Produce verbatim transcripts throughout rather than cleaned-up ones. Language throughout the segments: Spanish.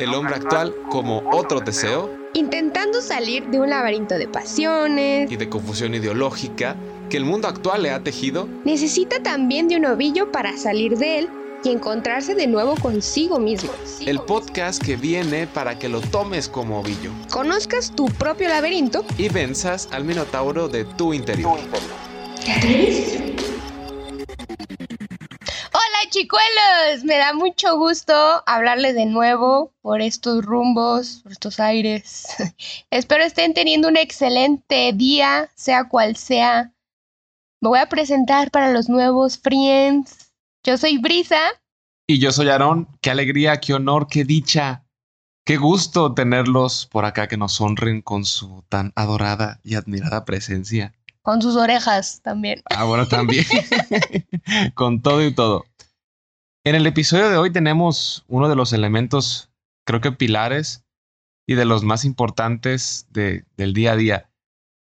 el hombre actual como otro Teseo, intentando salir de un laberinto de pasiones y de confusión ideológica que el mundo actual le ha tejido, necesita también de un ovillo para salir de él y encontrarse de nuevo consigo mismo. El podcast que viene para que lo tomes como ovillo, conozcas tu propio laberinto y venzas al minotauro de tu interior. Hola chicuelos, me da mucho gusto hablarles de nuevo por estos rumbos, por estos aires. Espero estén teniendo un excelente día, sea cual sea. Me voy a presentar para los nuevos friends. Yo soy Brisa. Y yo soy Aarón. Qué alegría, qué honor, qué dicha. Qué gusto tenerlos por acá, que nos honren con su tan adorada y admirada presencia. Con sus orejas también. Ah, bueno, también. Con todo y todo. En el episodio de hoy tenemos uno de los elementos, creo que pilares, y de los más importantes de, del día a día.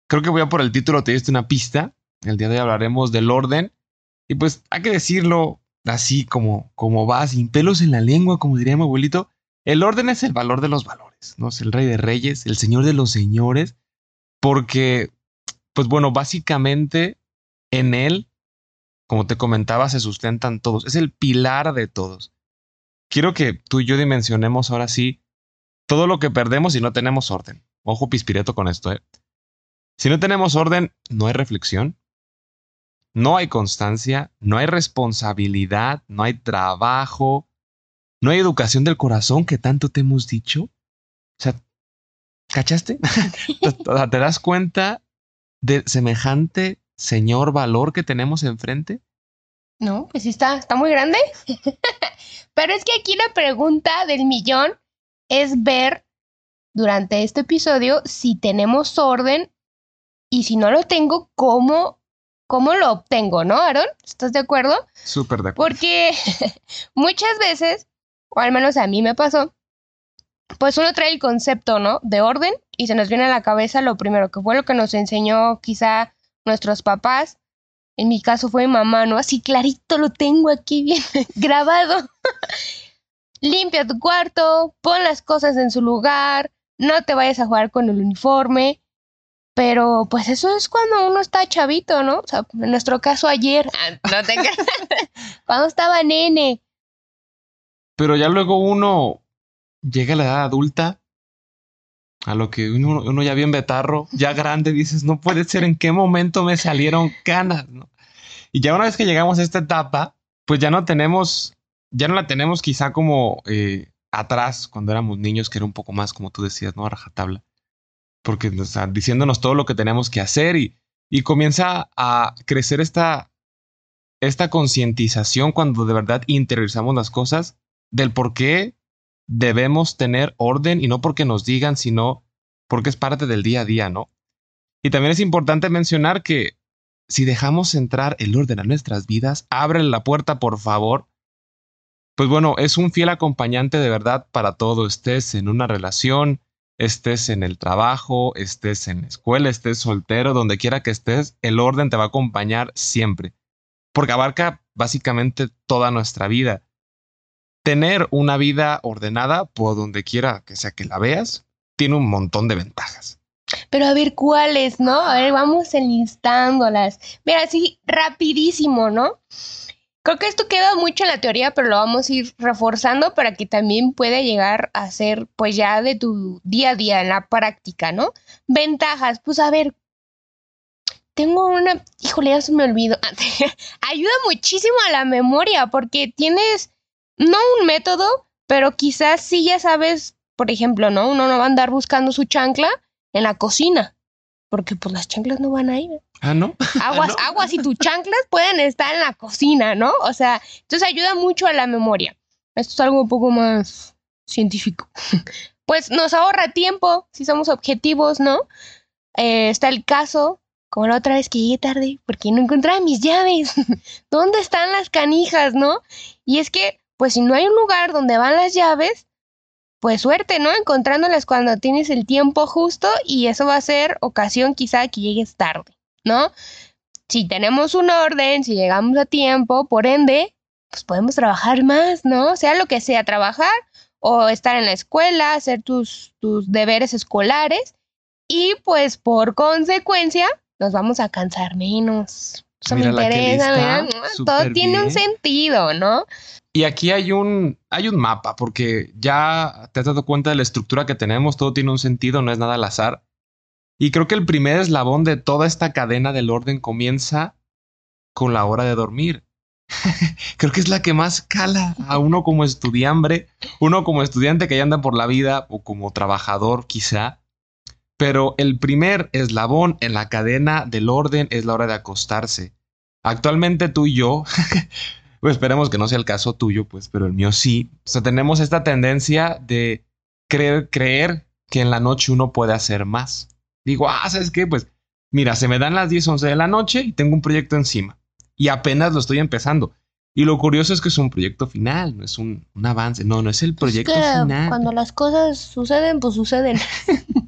Creo que voy a por el título, te diste una pista. El día de hoy hablaremos del orden. Y pues hay que decirlo así como, como va, sin pelos en la lengua, como diría mi abuelito. El orden es el valor de los valores, ¿no? Es el rey de reyes, el señor de los señores, porque... pues bueno, básicamente en él, como te comentaba, se sustentan todos. Es el pilar de todos. Quiero que tú y yo dimensionemos ahora sí todo lo que perdemos si no tenemos orden. Ojo pispireto con esto, ¿eh? Si no tenemos orden, no hay reflexión, no hay constancia, no hay responsabilidad, no hay trabajo, no hay educación del corazón que tanto te hemos dicho. O sea, ¿cachaste? ¿Te das cuenta de semejante señor valor que tenemos enfrente? No, pues sí está, está muy grande. Pero es que aquí la pregunta del millón es ver durante este episodio si tenemos orden, y si no lo tengo, ¿cómo, cómo lo obtengo? ¿No, Aarón? ¿Estás de acuerdo? Súper de acuerdo. Porque muchas veces, o al menos a mí me pasó, pues uno trae el concepto, ¿no?, de orden, y se nos viene a la cabeza lo primero, que fue lo que nos enseñó quizá nuestros papás. En mi caso fue mi mamá, ¿no? Así clarito lo tengo aquí bien grabado. Limpia tu cuarto, pon las cosas en su lugar, no te vayas a jugar con el uniforme. Pero pues eso es cuando uno está chavito, ¿no? O sea, en nuestro caso ayer, no te creas, cuando estaba nene. Pero ya luego uno llega a la edad adulta, a lo que uno, uno ya bien betarro, ya grande, dices, no puede ser, ¿en qué momento me salieron canas, ¿no? Y ya una vez que llegamos a esta etapa, pues ya no tenemos, ya no la tenemos quizá como eh, atrás, cuando éramos niños, que era un poco más, como tú decías, ¿no?, a rajatabla. Porque, o sea, diciéndonos todo lo que tenemos que hacer, y, y comienza a crecer esta, esta concientización cuando de verdad interiorizamos las cosas del por qué debemos tener orden, y no porque nos digan, sino porque es parte del día a día, ¿no? Y también es importante mencionar que si dejamos entrar el orden a nuestras vidas, ábrele la puerta, por favor. Pues bueno, es un fiel acompañante de verdad para todo. Estés en una relación, estés en el trabajo, estés en la escuela, estés soltero, donde quiera que estés, el orden te va a acompañar siempre, porque abarca básicamente toda nuestra vida. Tener una vida ordenada, por donde quiera que sea que la veas, tiene un montón de ventajas. Pero a ver cuáles, ¿no? A ver, vamos enlistándolas. Mira, así rapidísimo, ¿no? Creo que esto queda mucho en la teoría, pero lo vamos a ir reforzando para que también pueda llegar a ser, pues ya de tu día a día, en la práctica, ¿no? Ventajas, pues a ver, tengo una... híjole, ya se me olvidó. Ayuda muchísimo a la memoria, porque tienes... no un método, pero quizás sí ya sabes, por ejemplo, ¿no? Uno no va a andar buscando su chancla en la cocina, porque pues las chanclas no van ahí, ¿no? Ah, ¿no? Aguas, ¿no? Aguas y tus chanclas pueden estar en la cocina, ¿no? O sea, entonces ayuda mucho a la memoria. Esto es algo un poco más científico. Pues nos ahorra tiempo, si somos objetivos, ¿no? Eh, está el caso, como la otra vez que llegué tarde, porque no encontraba mis llaves. ¿Dónde están las canijas, no? Y es que pues si no hay un lugar donde van las llaves, pues suerte, ¿no? Encontrándolas cuando tienes el tiempo justo, y eso va a ser ocasión quizá que llegues tarde, ¿no? Si tenemos un orden, si llegamos a tiempo, por ende, pues podemos trabajar más, ¿no? Sea lo que sea, trabajar o estar en la escuela, hacer tus, tus deberes escolares y pues por consecuencia nos vamos a cansar menos. Eso mira, me interesa, mira, todo tiene bien. Un sentido, ¿no? Y aquí hay un, hay un mapa, porque ya te has dado cuenta de la estructura que tenemos, todo tiene un sentido, no es nada al azar. Y creo que el primer eslabón de toda esta cadena del orden comienza con la hora de dormir. Creo que es la que más cala a uno como estudiante, uno como estudiante que ya anda por la vida o como trabajador quizá. Pero el primer eslabón en la cadena del orden es la hora de acostarse. Actualmente tú y yo, pues esperemos que no sea el caso tuyo, pues, pero el mío sí. O sea, tenemos esta tendencia de creer, creer que en la noche uno puede hacer más. Digo, ah, ¿sabes qué? Pues mira, se me dan las diez, once de la noche y tengo un proyecto encima. Y apenas lo estoy empezando. Y lo curioso es que es un proyecto final, no es un, un avance. No, no es el proyecto es que final. Cuando las cosas suceden, pues suceden.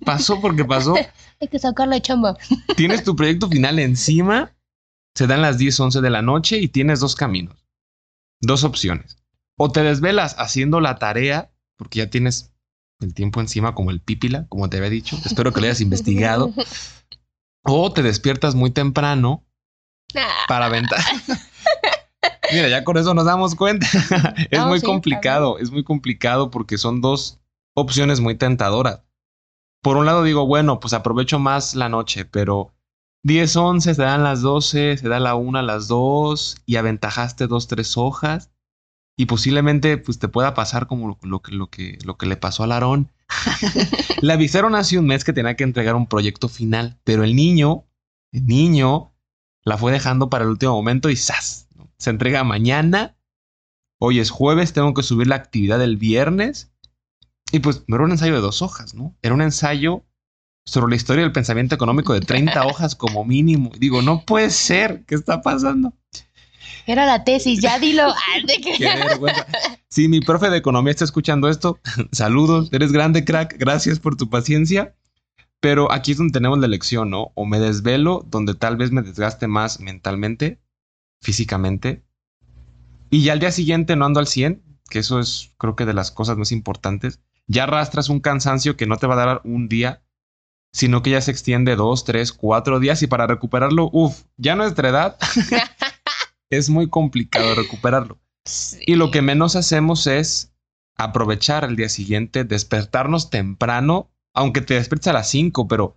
Pasó porque pasó. Hay que sacar la chamba. Tienes tu proyecto final encima, se dan las diez, once de la noche y tienes dos caminos, dos opciones. O te desvelas haciendo la tarea, porque ya tienes el tiempo encima como el pípila, como te había dicho. Espero que lo hayas investigado. O te despiertas muy temprano para aventar. Mira, ya con eso nos damos cuenta. Es no, muy sí, complicado, claro. Es muy complicado porque son dos opciones muy tentadoras. Por un lado digo, bueno, pues aprovecho más la noche, pero diez, once, se dan las doce, se da la una, las dos y aventajaste dos, tres hojas y posiblemente pues te pueda pasar como lo, lo, lo, que, lo que le pasó a Larón. Le avisaron hace un mes que tenía que entregar un proyecto final, pero el niño, el niño la fue dejando para el último momento y ¡zas! Se entrega mañana, hoy es jueves, tengo que subir la actividad del viernes. Y pues no era un ensayo de dos hojas, ¿no? Era un ensayo sobre la historia del pensamiento económico de treinta hojas como mínimo. Y digo, no puede ser, ¿qué está pasando? Era la tesis, ya dilo. Qué vergüenza. Si mi profe de economía está escuchando esto, saludos, eres grande, crack, gracias por tu paciencia. Pero aquí es donde tenemos la elección, ¿no? O me desvelo, donde tal vez me desgaste más mentalmente, físicamente, y ya al día siguiente no ando al cien, que eso es creo que de las cosas más importantes. Ya arrastras un cansancio que no te va a dar un día, sino que ya se extiende dos, tres, cuatro días y para recuperarlo, uff, ya a nuestra edad es muy complicado recuperarlo. Sí. Y lo que menos hacemos es aprovechar el día siguiente, despertarnos temprano, aunque te despiertes a las cinco, pero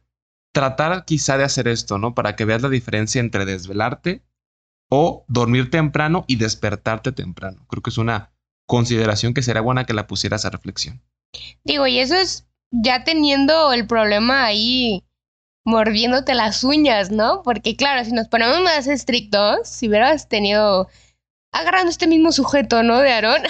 tratar quizá de hacer esto, ¿no? Para que veas la diferencia entre desvelarte o dormir temprano y despertarte temprano. Creo que es una consideración que sería buena que la pusieras a reflexión. Digo, y eso es ya teniendo el problema ahí mordiéndote las uñas, ¿no? Porque claro, si nos ponemos más estrictos, si hubieras tenido... agarrando este mismo sujeto, ¿no? De Aarón.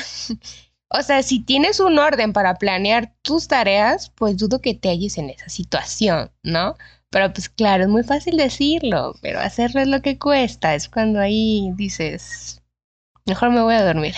O sea, si tienes un orden para planear tus tareas, pues dudo que te halles en esa situación, ¿no? Pero pues claro, es muy fácil decirlo, pero hacerlo es lo que cuesta. Es cuando ahí dices, mejor me voy a dormir.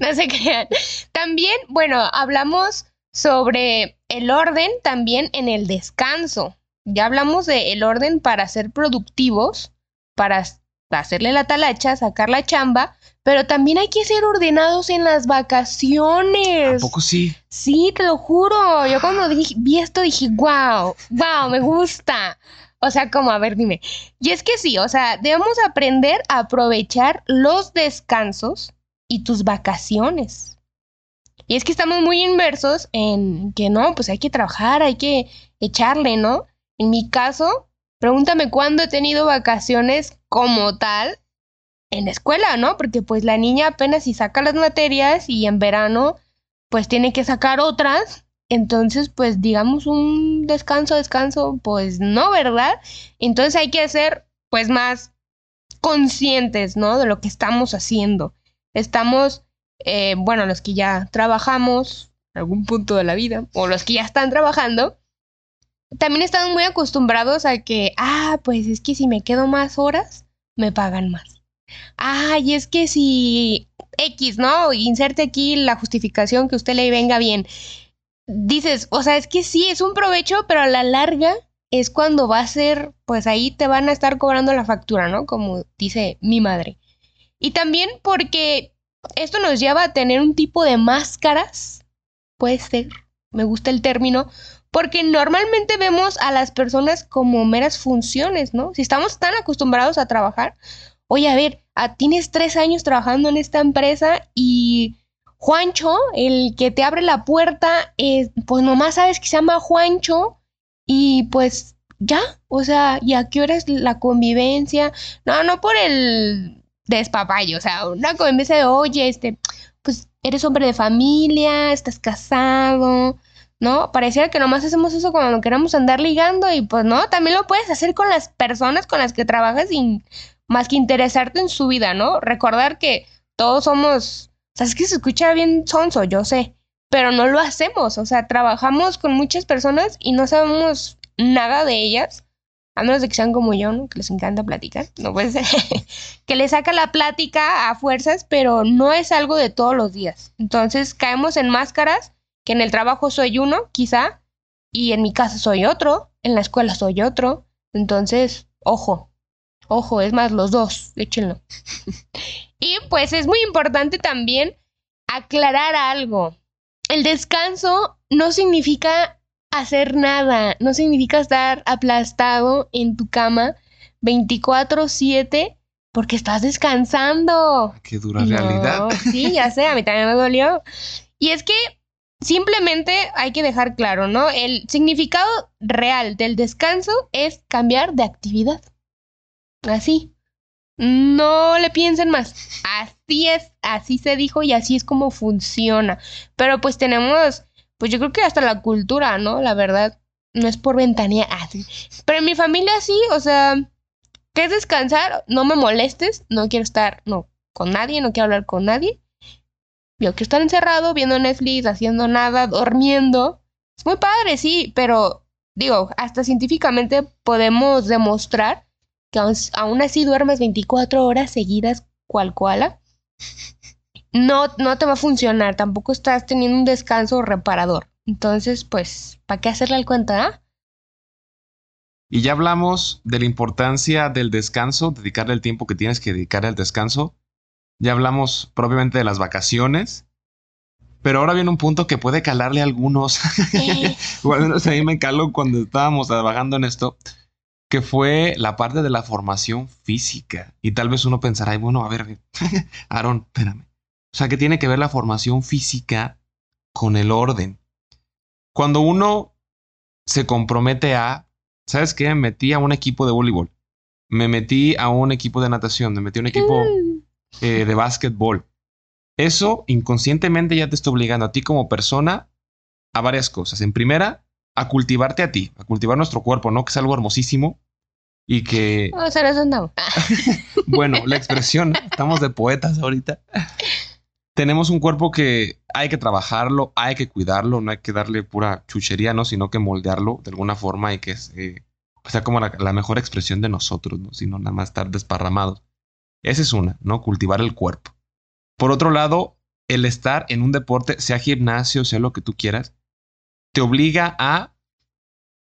No se crean. También, bueno, hablamos sobre el orden también en el descanso. Ya hablamos del orden para ser productivos, para hacerle la talacha, sacar la chamba, pero también hay que ser ordenados en las vacaciones. ¿A poco sí? Sí, te lo juro. Yo cuando dije, vi esto dije, wow, wow, me gusta. O sea, como, a ver, dime. Y es que sí, o sea, debemos aprender a aprovechar los descansos y tus vacaciones. Y es que estamos muy inmersos en que no, pues hay que trabajar, hay que echarle, ¿no? En mi caso, pregúntame cuándo he tenido vacaciones como tal en la escuela, ¿no? Porque pues la niña apenas si saca las materias y en verano pues tiene que sacar otras. Entonces pues digamos un descanso, descanso, pues no, ¿verdad? Entonces hay que ser pues más conscientes, ¿no? De lo que estamos haciendo. Estamos, eh, bueno, los que ya trabajamos en algún punto de la vida o los que ya están trabajando, también estamos muy acostumbrados a que, ah, pues es que si me quedo más horas, me pagan más. Ah, y es que si X, ¿no? Inserte aquí la justificación que usted le venga bien. Dices, o sea, es que sí, es un provecho, pero a la larga es cuando va a ser, pues ahí te van a estar cobrando la factura, ¿no? Como dice mi madre. Y también porque esto nos lleva a tener un tipo de máscaras puede ser, me gusta el término, porque normalmente vemos a las personas como meras funciones, ¿no? Si estamos tan acostumbrados a trabajar, oye, a ver, a, tienes tres años trabajando en esta empresa y Juancho, el que te abre la puerta, eh, pues nomás sabes que se llama Juancho y pues ya, o sea, ¿y a qué hora es la convivencia? No, no por el despapayo, o sea, una convivencia de, oye, este, pues eres hombre de familia, estás casado, ¿no? Pareciera que nomás hacemos eso cuando queremos andar ligando y pues no, también lo puedes hacer con las personas con las que trabajas sin más que interesarte en su vida, ¿no? Recordar que todos somos... O sea, es que se escucha bien sonso, yo sé, pero no lo hacemos. O sea, trabajamos con muchas personas y no sabemos nada de ellas, a menos de que sean como yo, ¿no? Que les encanta platicar, no puede ser, que les saca la plática a fuerzas, pero no es algo de todos los días. Entonces caemos en máscaras, que en el trabajo soy uno, quizá, y en mi casa soy otro, en la escuela soy otro. Entonces, ojo, ojo, es más, los dos, échenlo. Y pues es muy importante también aclarar algo. El descanso no significa hacer nada, no significa estar aplastado en tu cama veinticuatro siete porque estás descansando. Qué dura no, realidad. Sí, ya sé, a mí también me dolió. Y es que simplemente hay que dejar claro, ¿no? El significado real del descanso es cambiar de actividad. Así. No le piensen más. Así es, así se dijo y así es como funciona. Pero pues tenemos, pues yo creo que hasta la cultura, ¿no? La verdad, no es por ventanilla así. Pero en mi familia sí, o sea, ¿qué es descansar? No me molestes, no quiero estar no con nadie, no quiero hablar con nadie. Yo quiero estar encerrado, viendo Netflix, haciendo nada, durmiendo. Es muy padre, sí, pero digo, hasta científicamente podemos demostrar que aún así duermas veinticuatro horas seguidas cual cuala, no, no te va a funcionar, tampoco estás teniendo un descanso reparador. Entonces, pues, ¿para qué hacerle el cuento, ah? Y ya hablamos de la importancia del descanso, dedicarle el tiempo que tienes que dedicarle al descanso. Ya hablamos propiamente de las vacaciones, pero ahora viene un punto que puede calarle a algunos. Bueno, a mí me caló cuando estábamos trabajando en esto, que fue la parte de la formación física. Y tal vez uno pensará, ay, bueno, a ver, Aarón, espérame. O sea, ¿qué tiene que ver la formación física con el orden? Cuando uno se compromete a, ¿sabes qué? Me metí a un equipo de voleibol, me metí a un equipo de natación, me metí a un equipo eh, de básquetbol. Eso inconscientemente ya te está obligando a ti como persona a varias cosas. En primera, a cultivarte a ti, a cultivar nuestro cuerpo, ¿no? Que es algo hermosísimo y que... O sea, eso no. Bueno, la expresión, estamos de poetas ahorita. Tenemos un cuerpo que hay que trabajarlo, hay que cuidarlo, no hay que darle pura chuchería, ¿no? Sino que moldearlo de alguna forma y que es, eh, sea como la, la mejor expresión de nosotros, ¿no? Sino nada más estar desparramados. Esa es una, ¿no? Cultivar el cuerpo. Por otro lado, el estar en un deporte, sea gimnasio, sea lo que tú quieras, te obliga a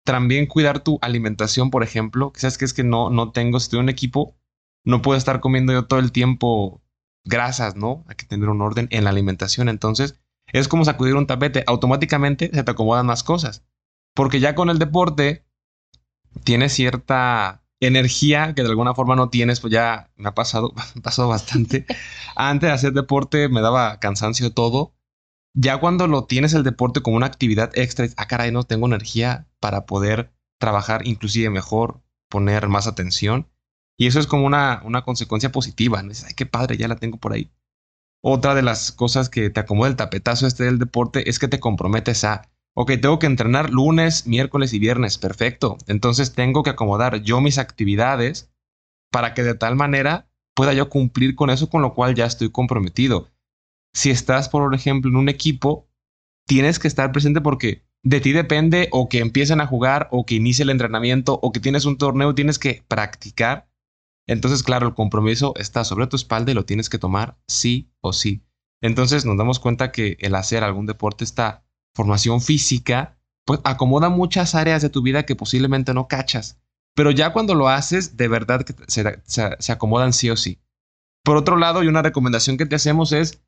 también cuidar tu alimentación, por ejemplo. Quizás que es que no, no tengo, si estoy en un equipo, no puedo estar comiendo yo todo el tiempo grasas, ¿no? Hay que tener un orden en la alimentación. Entonces, es como sacudir un tapete. Automáticamente se te acomodan más cosas. Porque ya con el deporte tienes cierta energía que de alguna forma no tienes. Pues ya me ha pasado, me ha pasado bastante. Antes de hacer deporte me daba cansancio todo. Ya cuando lo tienes el deporte como una actividad extra, ah, caray, no tengo energía para poder trabajar inclusive mejor, poner más atención. Y eso es como una, una consecuencia positiva, ¿no? Dices, ay, qué padre, ya la tengo por ahí. Otra de las cosas que te acomoda el tapetazo este del deporte es que te comprometes a, ok, tengo que entrenar lunes, miércoles y viernes, perfecto. Entonces tengo que acomodar yo mis actividades para que de tal manera pueda yo cumplir con eso, con lo cual ya estoy comprometido. Si estás, por ejemplo, en un equipo, tienes que estar presente porque de ti depende o que empiecen a jugar o que inicie el entrenamiento o que tienes un torneo, tienes que practicar. Entonces, claro, el compromiso está sobre tu espalda y lo tienes que tomar sí o sí. Entonces nos damos cuenta que el hacer algún deporte, esta formación física, pues acomoda muchas áreas de tu vida que posiblemente no cachas. Pero ya cuando lo haces, de verdad que se, se, se acomodan sí o sí. Por otro lado, y una recomendación que te hacemos es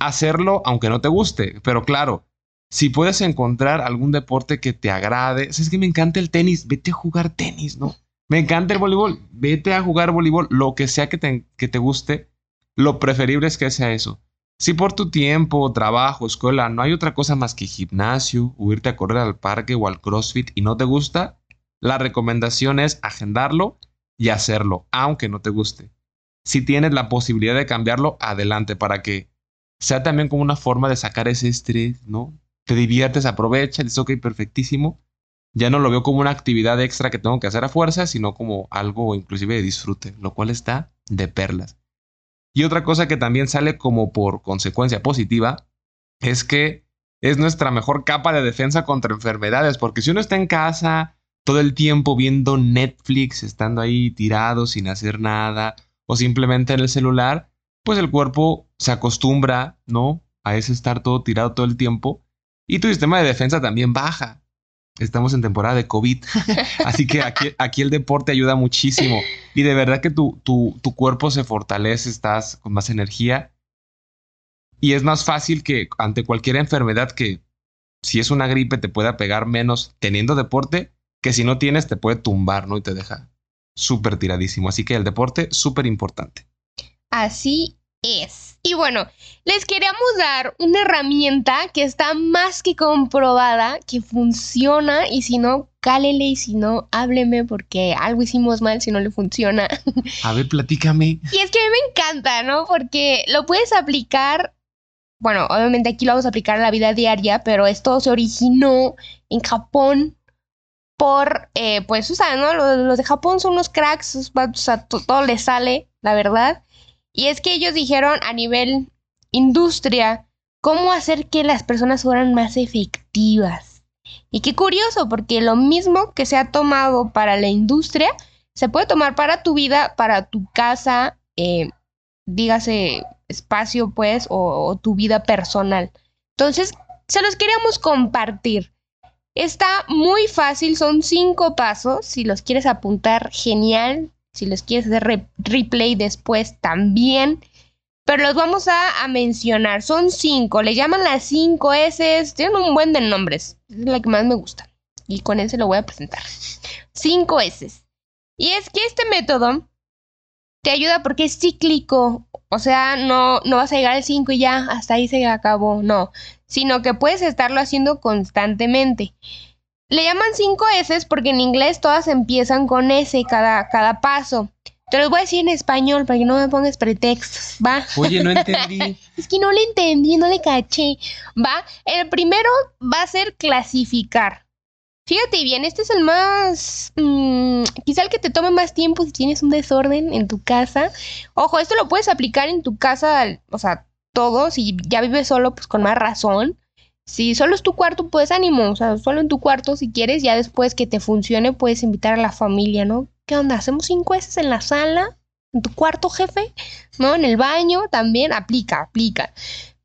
hacerlo aunque no te guste, pero claro, Si puedes encontrar algún deporte que te agrade, si es que me encanta el tenis, vete a jugar tenis, ¿no? Me encanta el voleibol, vete a jugar voleibol, lo que sea que te, que te guste, lo preferible es que sea eso. Si por tu tiempo, trabajo, escuela, no hay otra cosa más que gimnasio o irte a correr al parque o al CrossFit y no te gusta, la recomendación es agendarlo y hacerlo, aunque no te guste. Si tienes la posibilidad de cambiarlo, adelante, para que sea también como una forma de sacar ese estrés, ¿no? Te diviertes, aprovecha, dices, ok, perfectísimo. Ya no lo veo como una actividad extra que tengo que hacer a fuerza, sino como algo inclusive de disfrute, lo cual está de perlas. Y otra cosa que también sale como por consecuencia positiva es que es nuestra mejor capa de defensa contra enfermedades, porque si uno está en casa todo el tiempo viendo Netflix, estando ahí tirado sin hacer nada, o simplemente en el celular, pues el cuerpo se acostumbra, ¿no?, a ese estar todo tirado todo el tiempo y tu sistema de defensa también baja. Estamos en temporada de COVID, así que aquí, aquí el deporte ayuda muchísimo y de verdad que tu, tu, tu cuerpo se fortalece, estás con más energía y es más fácil que ante cualquier enfermedad que si es una gripe te pueda pegar menos teniendo deporte que si no tienes te puede tumbar, ¿no? Y te deja súper tiradísimo. Así que el deporte, súper importante. Así es. Y bueno, les queríamos dar una herramienta que está más que comprobada, que funciona, y si no, cálele, y si no, hábleme, porque algo hicimos mal si no le funciona. A ver, platícame. Y es que a mí me encanta, ¿no? Porque lo puedes aplicar, bueno, obviamente aquí lo vamos a aplicar a la vida diaria, pero esto se originó en Japón. Por, eh, pues, o sea, ¿no? Los, los de Japón son unos cracks, o sea, to, todo les sale, la verdad. Y es que ellos dijeron a nivel industria, cómo hacer que las personas fueran más efectivas. Y qué curioso, porque lo mismo que se ha tomado para la industria, se puede tomar para tu vida, para tu casa, eh, dígase espacio, pues, o, o tu vida personal. Entonces, se los queríamos compartir. Está muy fácil, son cinco pasos, si los quieres apuntar, genial, si los quieres hacer re- replay después también, pero los vamos a, a mencionar, son cinco, le llaman las cinco S, tienen un buen de nombres, es la que más me gusta y con ese lo voy a presentar, cinco S. Y es que este método te ayuda porque es cíclico, o sea, no, no vas a llegar al cinco y ya, hasta ahí se acabó, no. Sino que puedes estarlo haciendo constantemente. Le llaman cinco S porque en inglés todas empiezan con S cada, cada paso. Te los voy a decir en español para que no me pongas pretextos, ¿va? Oye, no entendí. Es que no le entendí, no le caché, ¿va? El primero va a ser clasificar. Fíjate bien, este es el más... Mmm, quizá el que te tome más tiempo si tienes un desorden en tu casa. Ojo, esto lo puedes aplicar en tu casa, o sea... Todo, si ya vives solo, pues con más razón. Si solo es tu cuarto, pues ánimo, o sea, solo en tu cuarto si quieres, ya después que te funcione puedes invitar a la familia, ¿no? ¿Qué onda? ¿Hacemos cinco S en la sala? ¿En tu cuarto, jefe? ¿No? ¿En el baño? También aplica, aplica.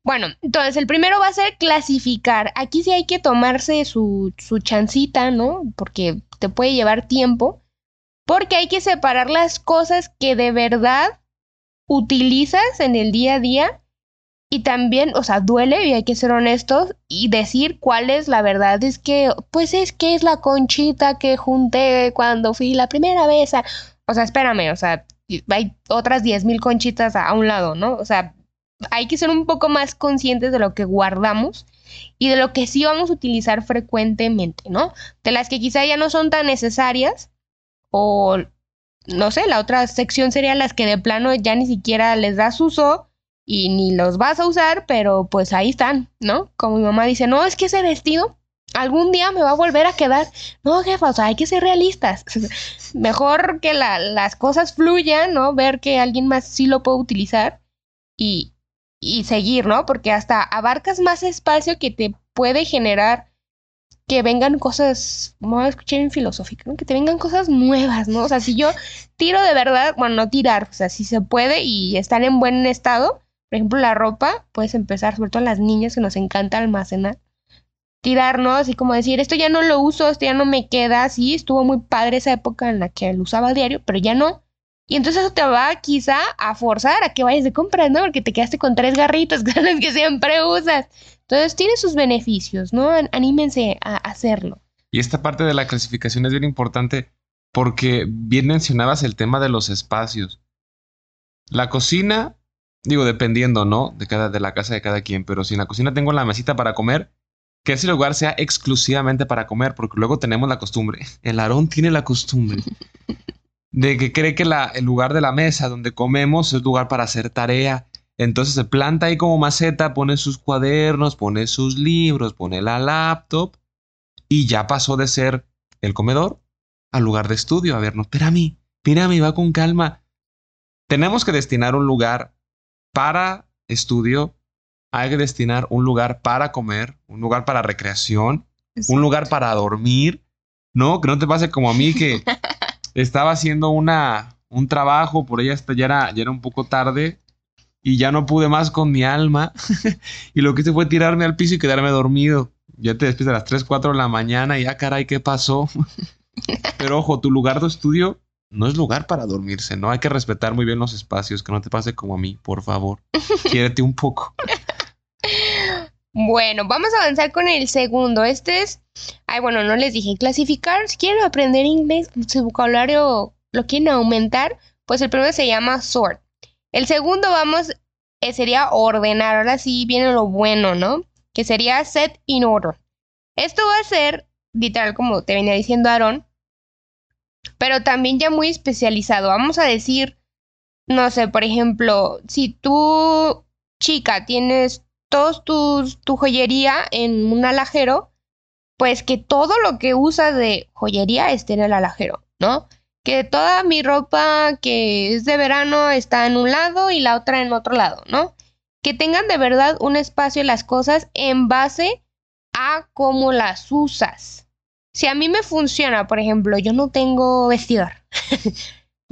Bueno, entonces el primero va a ser clasificar. Aquí sí hay que tomarse su, su chancita, ¿no? Porque te puede llevar tiempo. Porque hay que separar las cosas que de verdad utilizas en el día a día. Y también, o sea, duele y hay que ser honestos y decir cuál es la verdad. Es que, pues es que es la conchita que junté cuando fui la primera vez. A... O sea, espérame, o sea, hay otras diez mil conchitas a un lado, ¿no? O sea, hay que ser un poco más conscientes de lo que guardamos y de lo que sí vamos a utilizar frecuentemente, ¿no? De las que quizá ya no son tan necesarias o, no sé, la otra sección sería las que de plano ya ni siquiera les das uso. Y ni los vas a usar, pero pues ahí están, ¿no? Como mi mamá dice, no, es que ese vestido algún día me va a volver a quedar. No, jefa, o sea, hay que ser realistas. Mejor que la, las cosas fluyan, ¿no? Ver que alguien más sí lo puede utilizar y, y seguir, ¿no? Porque hasta abarcas más espacio que te puede generar que vengan cosas, me voy a escuchar en filosófico, ¿no? Que te vengan cosas nuevas, ¿no? O sea, si yo tiro de verdad, bueno, no tirar, o sea, si se puede y estar en buen estado. Por ejemplo, la ropa, puedes empezar, sobre todo a las niñas que nos encanta almacenar, tirarnos y como decir, esto ya no lo uso, esto ya no me queda, sí, estuvo muy padre esa época en la que lo usaba a diario, pero ya no, Y entonces eso te va quizá a forzar a que vayas de compras, ¿no? Porque te quedaste con tres garritas, que son las que siempre usas. Entonces tiene sus beneficios, ¿no? Anímense a hacerlo. Y esta parte de la clasificación es bien importante porque bien mencionabas el tema de los espacios. La cocina, digo, dependiendo, ¿no? De cada, de la casa de cada quien, pero si en la cocina tengo la mesita para comer, que ese lugar sea exclusivamente para comer, porque luego tenemos la costumbre. El Aarón tiene la costumbre de que cree que la, el lugar de la mesa donde comemos es lugar para hacer tarea. Entonces se planta ahí como maceta, pone sus cuadernos, pone sus libros, pone la laptop y ya pasó de ser el comedor al lugar de estudio. A ver, no, espérame, espérame, va con calma. Tenemos que destinar un lugar para estudio. Hay que destinar un lugar para comer, un lugar para recreación, exacto, un lugar para dormir, ¿no? Que no te pase como a mí que estaba haciendo una, un trabajo, por ahí hasta ya era, ya era un poco tarde y ya no pude más con mi alma y lo que hice fue tirarme al piso y quedarme dormido. Ya te despiertas a las tres, cuatro de la mañana y ya, ah, caray, ¿qué pasó? Pero ojo, tu lugar de estudio no es lugar para dormirse, ¿no? Hay que respetar muy bien los espacios, que no te pase como a mí, por favor. Quiérete un poco. Bueno, vamos a avanzar con el segundo. Este es, ay, bueno, no les dije, clasificar. Si quieren aprender inglés, su vocabulario lo quieren aumentar, pues el primero se llama sort. El segundo, vamos, eh, sería ordenar. Ahora sí viene lo bueno, ¿no? Que sería set in order. Esto va a ser, literal, como te venía diciendo Aarón, pero también ya muy especializado. Vamos a decir, no sé, por ejemplo, si tú, chica, tienes todos tus tu joyería en un alajero, pues que todo lo que usas de joyería esté en el alajero, ¿no? Que toda mi ropa que es de verano está en un lado y la otra en otro lado, ¿no? Que tengan de verdad un espacio en las cosas en base a cómo las usas. Si a mí me funciona, por ejemplo, yo no tengo vestidor.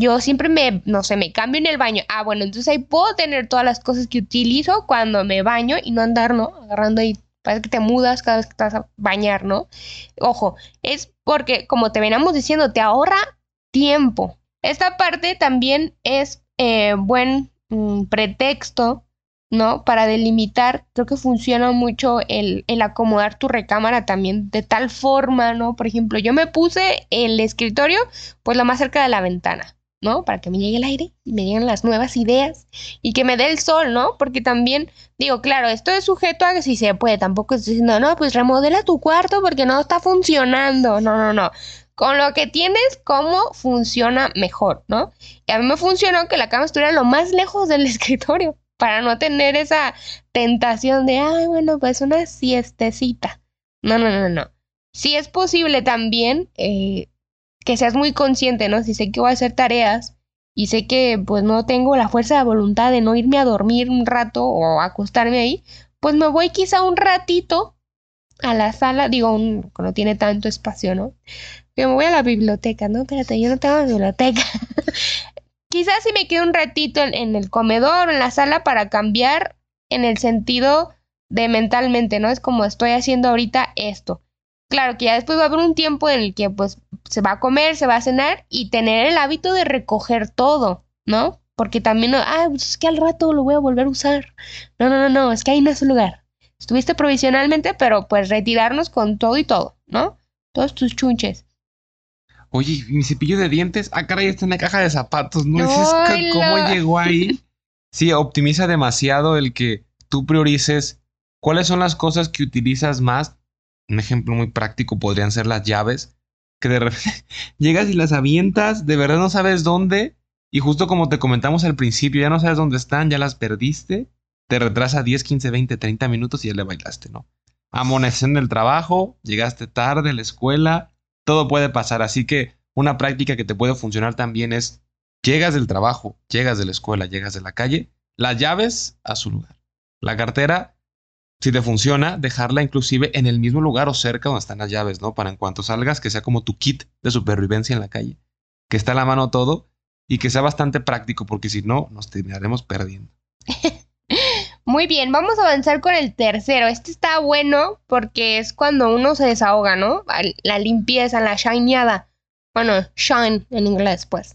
Yo siempre me, no sé, me cambio en el baño. Ah, bueno, entonces ahí puedo tener todas las cosas que utilizo cuando me baño y no andar, ¿no? Agarrando y parece que te mudas cada vez que te vas a bañar, ¿no? Ojo, es porque, como te veníamos diciendo, te ahorra tiempo. Esta parte también es eh, buen mm, pretexto, ¿no? Para delimitar, creo que funciona mucho el, el acomodar tu recámara también de tal forma, ¿no? Por ejemplo, yo me puse el escritorio pues lo más cerca de la ventana, ¿no? Para que me llegue el aire y me lleguen las nuevas ideas y que me dé el sol, ¿no? Porque también, digo, claro, esto es sujeto a que si se puede, tampoco estoy diciendo, no, pues remodela tu cuarto porque no está funcionando, no, no, no. Con lo que tienes, cómo funciona mejor, ¿no? Y a mí me funcionó que la cama estuviera lo más lejos del escritorio, para no tener esa tentación de, ay, bueno, pues una siestecita. No, no, no, no. Si es posible también eh, que seas muy consciente, ¿no? Si sé que voy a hacer tareas y sé que pues no tengo la fuerza de voluntad de no irme a dormir un rato o acostarme ahí, pues me voy quizá un ratito a la sala, digo, un, no tiene tanto espacio, ¿no? Yo me voy a la biblioteca, ¿no? Espérate, yo no tengo biblioteca. Quizás si me quedo un ratito en, en el comedor, en la sala, para cambiar en el sentido de mentalmente, ¿no? Es como estoy haciendo ahorita esto. Claro que ya después va a haber un tiempo en el que pues se va a comer, se va a cenar y tener el hábito de recoger todo, ¿no? Porque también, no, ah, pues es que al rato lo voy a volver a usar. No, no, no, no, es que ahí no es su lugar. Estuviste provisionalmente, pero pues retirarnos con todo y todo, ¿no? Todos tus chunches. Oye, mi cepillo de dientes, ah, caray, está en la caja de zapatos, ¿no? Dices, ¿cómo llegó ahí? Sí, optimiza demasiado el que tú priorices cuáles son las cosas que utilizas más. Un ejemplo muy práctico podrían ser las llaves, que de repente llegas y las avientas, de verdad no sabes dónde, y justo como te comentamos al principio, ya no sabes dónde están, ya las perdiste, te retrasa diez, quince, veinte, treinta minutos y ya le bailaste, ¿no? Amoneciendo el trabajo, llegaste tarde a la escuela. Todo puede pasar, así que una práctica que te puede funcionar también es llegas del trabajo, llegas de la escuela, llegas de la calle, las llaves a su lugar. La cartera, si te funciona, dejarla inclusive en el mismo lugar o cerca donde están las llaves, ¿no? Para en cuanto salgas, que sea como tu kit de supervivencia en la calle, que está a la mano todo y que sea bastante práctico, porque si no, nos terminaremos perdiendo. Muy bien, vamos a avanzar con el tercero. Este está bueno porque es cuando uno se desahoga, ¿no? La limpieza, la shineada. Bueno, shine en inglés, pues.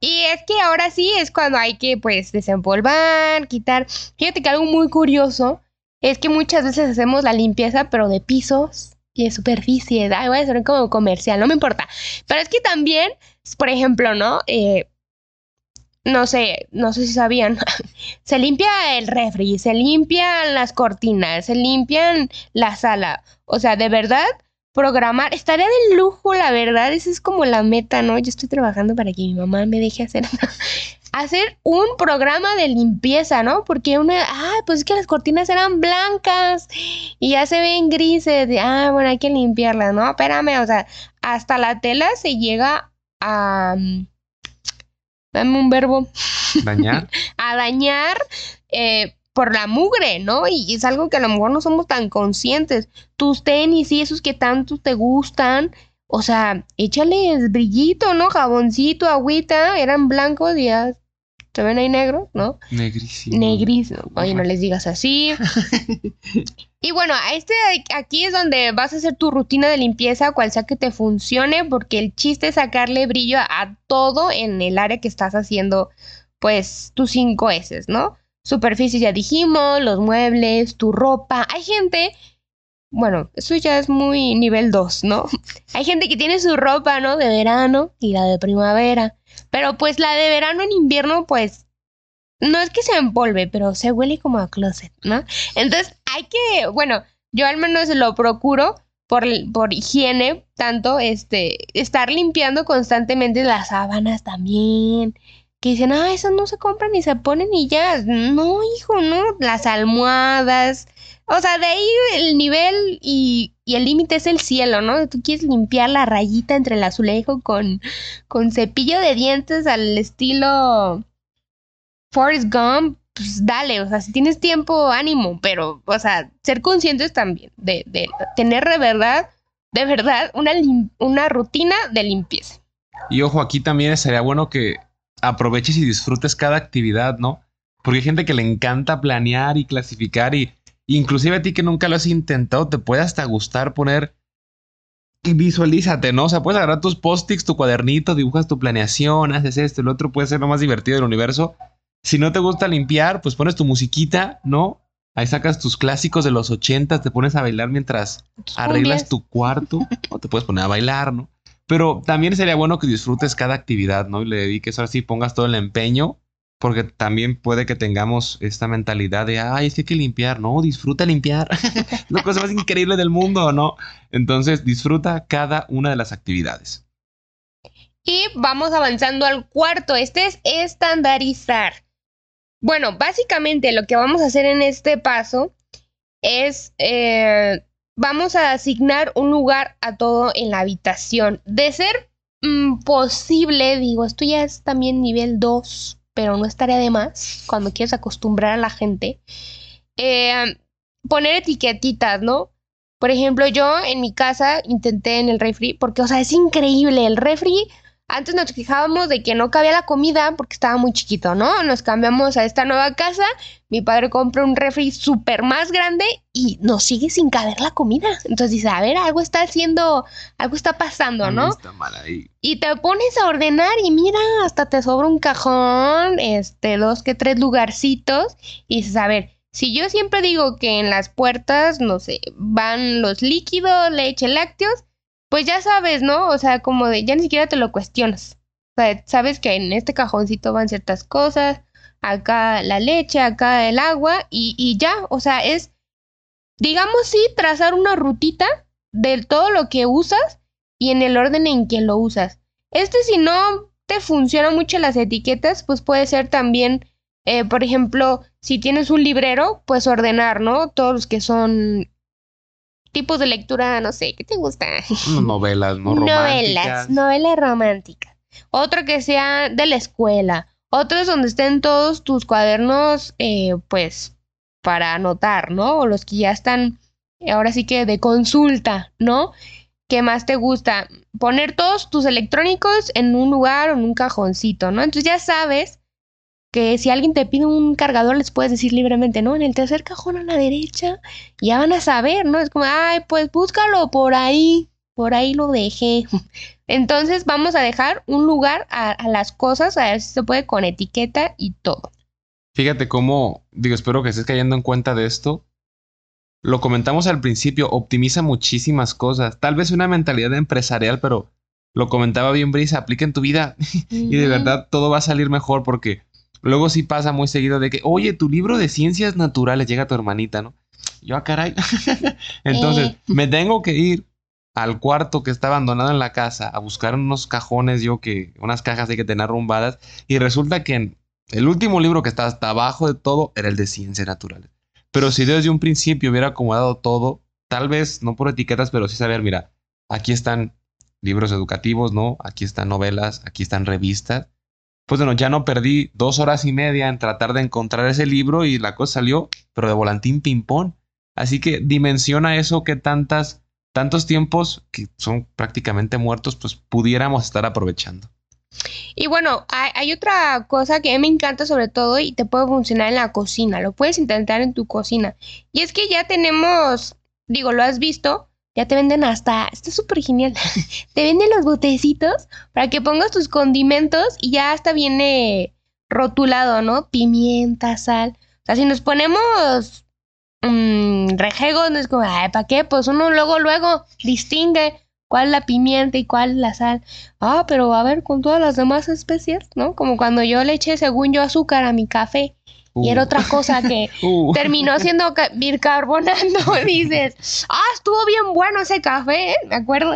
Y es que ahora sí es cuando hay que, pues, desempolvar, quitar. Fíjate que algo muy curioso es que muchas veces hacemos la limpieza, pero de pisos y de superficies. Ay, voy a hacer como comercial, no me importa. Pero es que también, por ejemplo, ¿no? Eh, no sé, no sé si sabían. Se limpia el refri, se limpian las cortinas, se limpian la sala. O sea, de verdad... Programar, estaría de lujo, la verdad, esa es como la meta, ¿no? Yo estoy trabajando para que mi mamá me deje hacer hacer un programa de limpieza, ¿no? Porque una, ah, pues es que las cortinas eran blancas y ya se ven grises, de, ah, bueno, hay que limpiarlas, ¿no? Espérame, o sea, hasta la tela se llega a... Um, dame un verbo. ¿Dañar? A dañar, eh... por la mugre, ¿no? Y es algo que a lo mejor no somos tan conscientes. Tus tenis y esos que tanto te gustan, o sea, échales brillito, ¿no? Jaboncito, agüita, eran blancos y ya se ven ahí negros, ¿no? Negrísimo. Negrísimo. Oye, no les digas así. Y bueno, este aquí es donde vas a hacer tu rutina de limpieza, cual sea que te funcione, porque el chiste es sacarle brillo a todo en el área que estás haciendo, pues, tus cinco S's, ¿no? Superficies ya dijimos, los muebles, tu ropa. Hay gente, bueno, eso ya es muy nivel dos, ¿no? Hay gente que tiene su ropa, ¿no? De verano y la de primavera. Pero pues la de verano en invierno, pues, no es que se empolve, pero se huele como a closet, ¿no? Entonces hay que, bueno, yo al menos lo procuro por, por higiene, tanto este, estar limpiando constantemente las sábanas también. Que dicen, ah, esas no se compran ni se ponen y ya. No, hijo, no. Las almohadas. O sea, de ahí el nivel y, y el límite es el cielo, ¿no? Tú quieres limpiar la rayita entre el azulejo con, con cepillo de dientes al estilo Forrest Gump. Pues dale, o sea, si tienes tiempo, ánimo. Pero, o sea, ser conscientes también de, de tener de verdad, de verdad, una, lim- una rutina de limpieza. Y ojo, aquí también sería bueno que aproveches y disfrutes cada actividad, ¿no? Porque hay gente que le encanta planear y clasificar y inclusive a ti que nunca lo has intentado te puede hasta gustar poner y visualízate, ¿no? O sea, puedes agarrar tus post-its, tu cuadernito, dibujas tu planeación, haces esto, el otro puede ser lo más divertido del universo. Si no te gusta limpiar, pues pones tu musiquita, ¿no? Ahí sacas tus clásicos de los ochentas, te pones a bailar mientras arreglas tu cuarto o te puedes poner a bailar, ¿no? Pero también sería bueno que disfrutes cada actividad, ¿no? Y le dediques, ahora sí, pongas todo el empeño, porque también puede que tengamos esta mentalidad de, ay, es que hay que limpiar, ¿no? Disfruta limpiar. La cosa más increíble del mundo, ¿no? Entonces, disfruta cada una de las actividades. Y vamos avanzando al cuarto. Este es estandarizar. Bueno, básicamente lo que vamos a hacer en este paso es... Eh, Vamos a asignar un lugar a todo en la habitación. De ser mmm, posible, digo, esto ya es también nivel dos, pero no estaría de más cuando quieres acostumbrar a la gente. Eh, poner etiquetitas, ¿no? Por ejemplo, yo en mi casa intenté en el refri, porque, o sea, es increíble. El refri, antes nos quejábamos de que no cabía la comida porque estaba muy chiquito, ¿no? Nos cambiamos a esta nueva casa. Mi padre compra un refri súper más grande y nos sigue sin caber la comida. Entonces dice, a ver, algo está haciendo, algo está pasando, ¿no? Está mal ahí. Y te pones a ordenar y mira, hasta te sobra un cajón, este, dos que tres lugarcitos. Y dices, a ver, si yo siempre digo que en las puertas, no sé, van los líquidos, leche, lácteos, pues ya sabes, ¿no? O sea, como de, ya ni siquiera te lo cuestionas. O sea, sabes que en este cajoncito van ciertas cosas... Acá la leche, acá el agua y, y ya, o sea, es, digamos sí, trazar una rutita de todo lo que usas y en el orden en que lo usas. Este, si no te funcionan mucho las etiquetas, pues puede ser también, eh, por ejemplo, si tienes un librero, pues ordenar, ¿no? Todos los que son tipos de lectura, no sé, ¿qué te gusta? Novelas, no románticas. Novelas, novelas románticas. Otro que sea de la escuela. Otros donde estén todos tus cuadernos, eh, pues, para anotar, ¿no? O los que ya están, ahora sí que de consulta, ¿no? ¿Qué más te gusta? Poner todos tus electrónicos en un lugar o en un cajoncito, ¿no? Entonces ya sabes que si alguien te pide un cargador, les puedes decir libremente, ¿no? En el tercer cajón a la derecha, ya van a saber, ¿no? Es como, ay, pues, búscalo por ahí. por ahí lo dejé. Entonces vamos a dejar un lugar a, a las cosas, a ver si se puede con etiqueta y todo. Fíjate cómo, digo, espero que estés cayendo en cuenta de esto. Lo comentamos al principio, optimiza muchísimas cosas. Tal vez una mentalidad empresarial, pero lo comentaba bien Brisa, aplica en tu vida y de verdad todo va a salir mejor, porque luego sí pasa muy seguido de que, oye, tu libro de ciencias naturales llega a tu hermanita, ¿no? Yo, ah, caray. Entonces, eh. me tengo que ir al cuarto que está abandonado en la casa a buscar unos cajones, yo que, unas cajas de que tener arrumbadas, y resulta que el último libro que está hasta abajo de todo era el de ciencias naturales. Pero si desde un principio hubiera acomodado todo, tal vez, no por etiquetas, pero sí saber, mira, aquí están libros educativos, ¿no? Aquí están novelas, aquí están revistas. Pues bueno, ya no perdí dos horas y media en tratar de encontrar ese libro y la cosa salió, pero de volantín ping-pong. Así que dimensiona eso, que tantas, tantos tiempos que son prácticamente muertos, pues pudiéramos estar aprovechando. Y bueno, hay, hay otra cosa que me encanta sobre todo y te puede funcionar en la cocina. Lo puedes intentar en tu cocina. Y es que ya tenemos, digo, lo has visto, ya te venden hasta, está súper genial, te venden los botecitos para que pongas tus condimentos y ya hasta viene rotulado, ¿no? Pimienta, sal. O sea, si nos ponemos mmm, rejegos, no es como, ay, ¿para qué? Pues uno luego, luego distingue cuál la pimienta y cuál la sal. Ah, pero a ver, con todas las demás especies, ¿no? Como cuando yo le eché, según yo, azúcar a mi café. Uh. Y era otra cosa que uh. terminó siendo bicarbonato. Dices, ah, estuvo bien bueno ese café, ¿eh? Me acuerdo.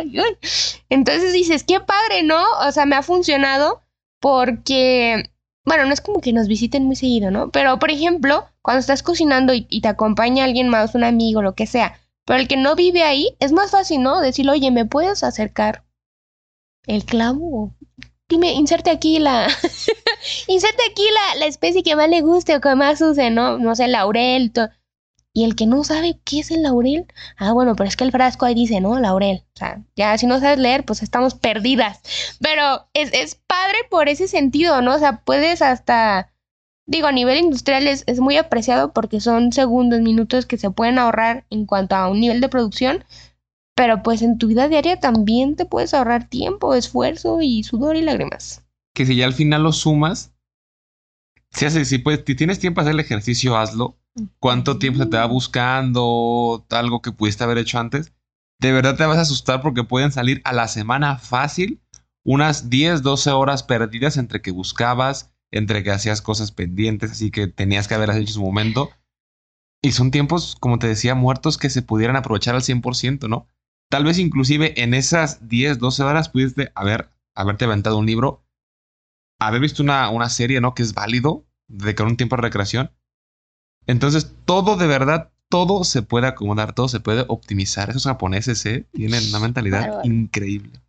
Entonces dices, qué padre, ¿no? O sea, me ha funcionado porque, bueno, no es como que nos visiten muy seguido, ¿no? Pero, por ejemplo, cuando estás cocinando y, y te acompaña alguien más, un amigo, lo que sea, pero el que no vive ahí, es más fácil, ¿no? Decirle, oye, ¿me puedes acercar el clavo? Dime, inserte aquí la... inserte aquí la, la especie que más le guste o que más use, ¿no? No sé, laurel. To... Y el que no sabe qué es el laurel. Ah, bueno, pero es que el frasco ahí dice, ¿no? Laurel. O sea, ya si no sabes leer, pues estamos perdidas. Pero es, es padre por ese sentido, ¿no? O sea, puedes hasta... Digo, a nivel industrial es, es muy apreciado porque son segundos, minutos que se pueden ahorrar en cuanto a un nivel de producción, pero pues en tu vida diaria también te puedes ahorrar tiempo, esfuerzo y sudor y lágrimas. Que si ya al final lo sumas, si, haces, si, puedes, si tienes tiempo a hacer el ejercicio, hazlo. ¿Cuánto tiempo se te va buscando algo que pudiste haber hecho antes? De verdad te vas a asustar porque pueden salir a la semana fácil unas diez, doce horas perdidas entre que buscabas, entre que hacías cosas pendientes, así que tenías que haberlas hecho en su momento. Y son tiempos, como te decía, muertos que se pudieran aprovechar al cien por ciento, ¿no? Tal vez inclusive en esas diez, doce horas pudiste haber, haberte aventado un libro, haber visto una, una serie, ¿no? Que es válido, de que un tiempo de recreación. Entonces, todo de verdad, todo se puede acomodar, todo se puede optimizar. Esos japoneses, ¿eh? Tienen una mentalidad claro. increíble.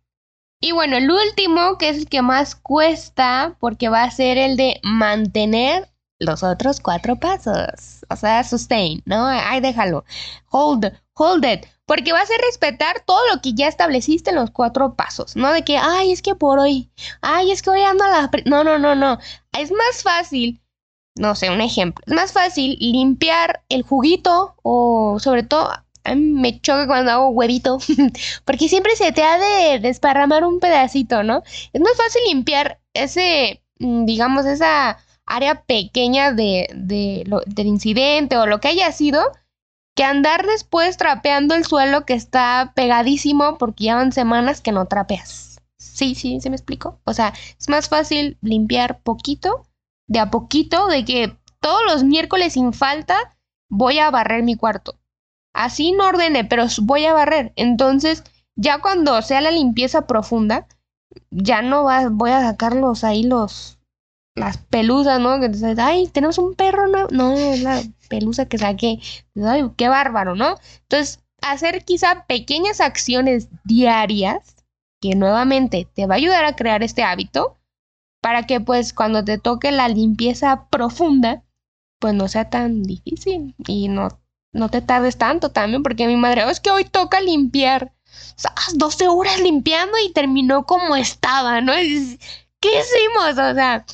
Y bueno, el último, que es el que más cuesta, porque va a ser el de mantener los otros cuatro pasos. O sea, sustain, ¿no? Ahí déjalo. Hold, hold it. Porque va a ser respetar todo lo que ya estableciste en los cuatro pasos. No de que, ay, es que por hoy. Ay, es que hoy ando a la... Pre-". No, no, no, no. Es más fácil, no sé, un ejemplo. Es más fácil limpiar el juguito o sobre todo... me choca cuando hago huevito porque siempre se te ha de desparramar un pedacito, ¿no? Es más fácil limpiar ese, digamos, esa área pequeña de, de lo, del incidente o lo que haya sido, que andar después trapeando el suelo que está pegadísimo porque ya van semanas que no trapeas. Sí, sí, ¿se me explicó? O sea, es más fácil limpiar poquito, de a poquito, de que todos los miércoles sin falta voy a barrer mi cuarto. Así no ordené, pero voy a barrer. Entonces, ya cuando sea la limpieza profunda, ya no va, voy a sacar los, ahí los, las pelusas, ¿no? Entonces, ay, tenemos un perro nuevo. No, es la pelusa que saqué. Ay, qué bárbaro, ¿no? Entonces, hacer quizá pequeñas acciones diarias, que nuevamente te va a ayudar a crear este hábito, para que pues cuando te toque la limpieza profunda, pues no sea tan difícil y no... No te tardes tanto también, porque mi madre, oh, es que hoy toca limpiar. O sea, doce horas limpiando y terminó como estaba, ¿no? ¿Qué hicimos? O sea,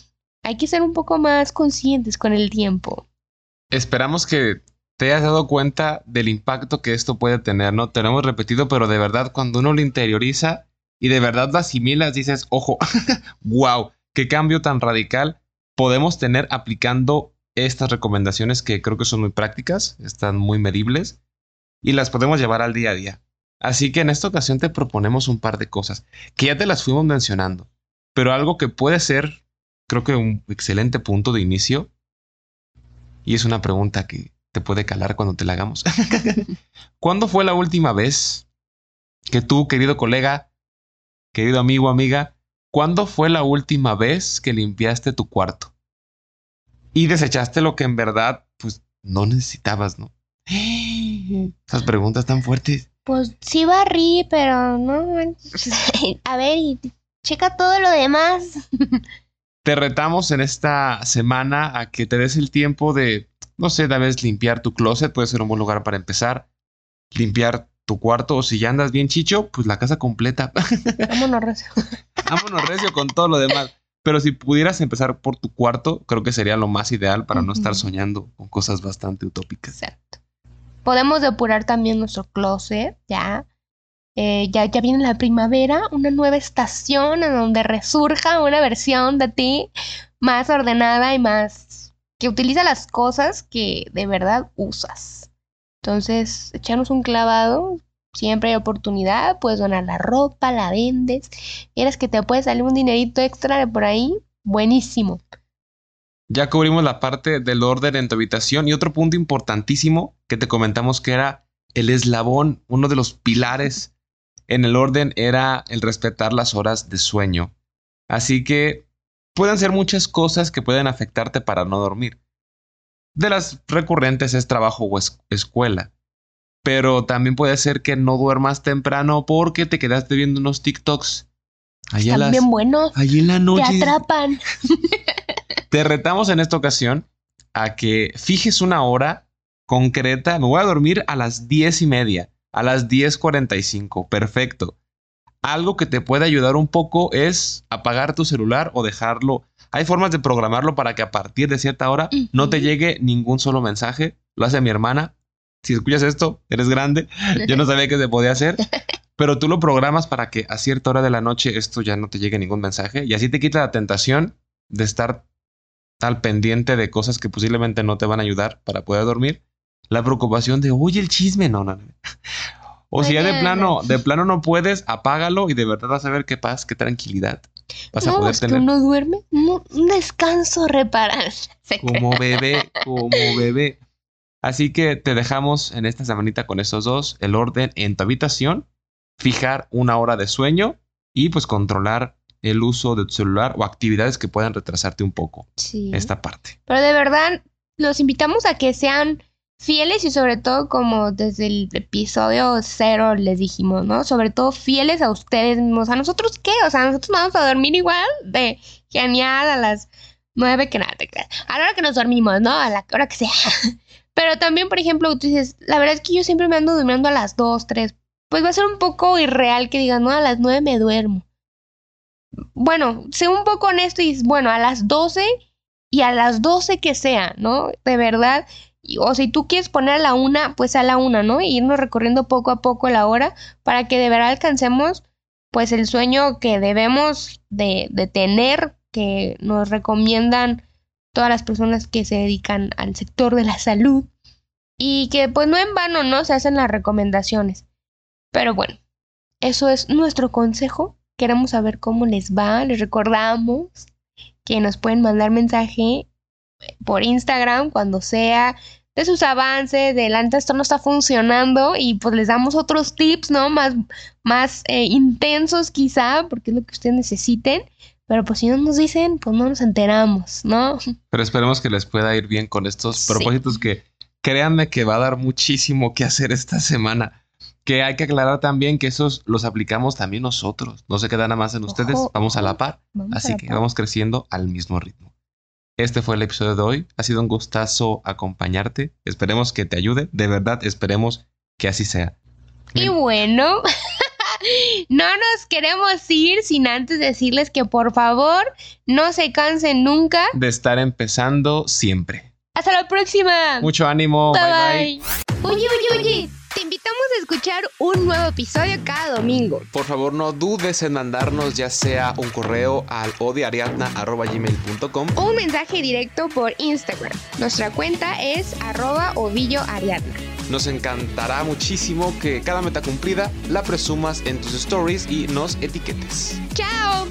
hay que ser un poco más conscientes con el tiempo. Esperamos que te has dado cuenta del impacto que esto puede tener, ¿no? Te lo hemos repetido, pero de verdad, cuando uno lo interioriza y de verdad lo asimilas, dices, ojo, wow, qué cambio tan radical podemos tener aplicando estas recomendaciones que creo que son muy prácticas, están muy medibles y las podemos llevar al día a día. Así que en esta ocasión te proponemos un par de cosas que ya te las fuimos mencionando, pero algo que puede ser, creo que un excelente punto de inicio, y es una pregunta que te puede calar cuando te la hagamos. ¿Cuándo fue la última vez que tú, querido colega, querido amigo, amiga, cuándo fue la última vez que limpiaste tu cuarto y desechaste lo que en verdad pues no necesitabas, ¿no? Esas preguntas tan fuertes. Pues sí barrí, pero no. A ver, y checa todo lo demás. Te retamos en esta semana a que te des el tiempo de, no sé, tal vez limpiar tu closet, puede ser un buen lugar para empezar. Limpiar tu cuarto, o si ya andas bien chicho, pues la casa completa. Vámonos recio. Vámonos recio con todo lo demás. Pero si pudieras empezar por tu cuarto, creo que sería lo más ideal para uh-huh. no estar soñando con cosas bastante utópicas. Exacto. Podemos depurar también nuestro closet, ya. Eh, ya, ya viene la primavera, una nueva estación en donde resurja una versión de ti más ordenada y más que utiliza las cosas que de verdad usas. Entonces, echarnos un clavado, siempre hay oportunidad, puedes donar la ropa, la vendes, quieres que te puede salir un dinerito extra de por ahí, buenísimo. Ya cubrimos la parte del orden en tu habitación y otro punto importantísimo que te comentamos que era el eslabón, uno de los pilares en el orden era el respetar las horas de sueño. Así que pueden ser muchas cosas que pueden afectarte para no dormir. De las recurrentes es trabajo o es- escuela. Pero también puede ser que no duermas temprano porque te quedaste viendo unos TikToks. Allá Están las, bien buenos. Allí en la noche. Te atrapan. Te retamos en esta ocasión a que fijes una hora concreta. Me voy a dormir a las diez y media. A las diez cuarenta y cinco, perfecto. Algo que te puede ayudar un poco es apagar tu celular o dejarlo. Hay formas de programarlo para que a partir de cierta hora uh-huh. no te llegue ningún solo mensaje. Lo hace mi hermana. Si escuchas esto, eres grande. Yo no sabía que se podía hacer. Pero tú lo programas para que a cierta hora de la noche esto ya no te llegue ningún mensaje. Y así te quita la tentación de estar al pendiente de cosas que posiblemente no te van a ayudar para poder dormir. La preocupación de, oye, el chisme, no, no, no. O Ay, si ya de plano, de plano no puedes, apágalo y de verdad vas a ver qué paz, qué tranquilidad vas no, a poder tener. No, no duerme, no, un descanso reparar. Como bebé, como bebé. Así que te dejamos en esta semanita con estos dos, el orden en tu habitación, fijar una hora de sueño y pues controlar el uso de tu celular o actividades que puedan retrasarte un poco. Sí. Esta parte. Pero de verdad, los invitamos a que sean fieles y sobre todo, como desde el episodio cero les dijimos, ¿no? Sobre todo fieles a ustedes mismos. ¿A nosotros qué? O sea, nosotros vamos a dormir igual de genial a las nueve que nada. A la hora que nos dormimos, ¿no? A la hora que sea. Pero también, por ejemplo, tú dices, la verdad es que yo siempre me ando durmiendo a las dos, tres. Pues va a ser un poco irreal que digas, no, a las nueve me duermo. Bueno, sé un poco honesto y dices, bueno, a las doce y a las doce que sea, ¿no? De verdad. O si tú quieres poner a la una, pues a la una, ¿no? Y irnos recorriendo poco a poco la hora para que de verdad alcancemos pues el sueño que debemos de, de tener, que nos recomiendan todas las personas que se dedican al sector de la salud y que pues no en vano, ¿no? Se hacen las recomendaciones. Pero bueno, eso es nuestro consejo. Queremos saber cómo les va. Les recordamos que nos pueden mandar mensaje por Instagram, cuando sea, de sus avances, de la esto no está funcionando y pues les damos otros tips, ¿no? Más, más eh, intensos quizá, porque es lo que ustedes necesiten, pero pues si no nos dicen, pues no nos enteramos, ¿no? Pero esperemos que les pueda ir bien con estos propósitos sí. que créanme que va a dar muchísimo que hacer esta semana. Que hay que aclarar también que esos los aplicamos también nosotros, no se queda nada más en ustedes, ojo, vamos a la par, así que par. Vamos creciendo al mismo ritmo. Este fue el episodio de hoy. Ha sido un gustazo acompañarte. Esperemos que te ayude. De verdad, esperemos que así sea. Y bueno, no nos queremos ir sin antes decirles que por favor no se cansen nunca de estar empezando siempre. ¡Hasta la próxima! Mucho ánimo. Bye, bye. bye. Oye, oye, oye. Te invitamos a escuchar un nuevo episodio cada domingo. Por favor, no dudes en mandarnos ya sea un correo al odiariadna arroba gmail punto com o un mensaje directo por Instagram. Nuestra cuenta es arroba ovilloariadna. Nos encantará muchísimo que cada meta cumplida la presumas en tus stories y nos etiquetes. ¡Chao!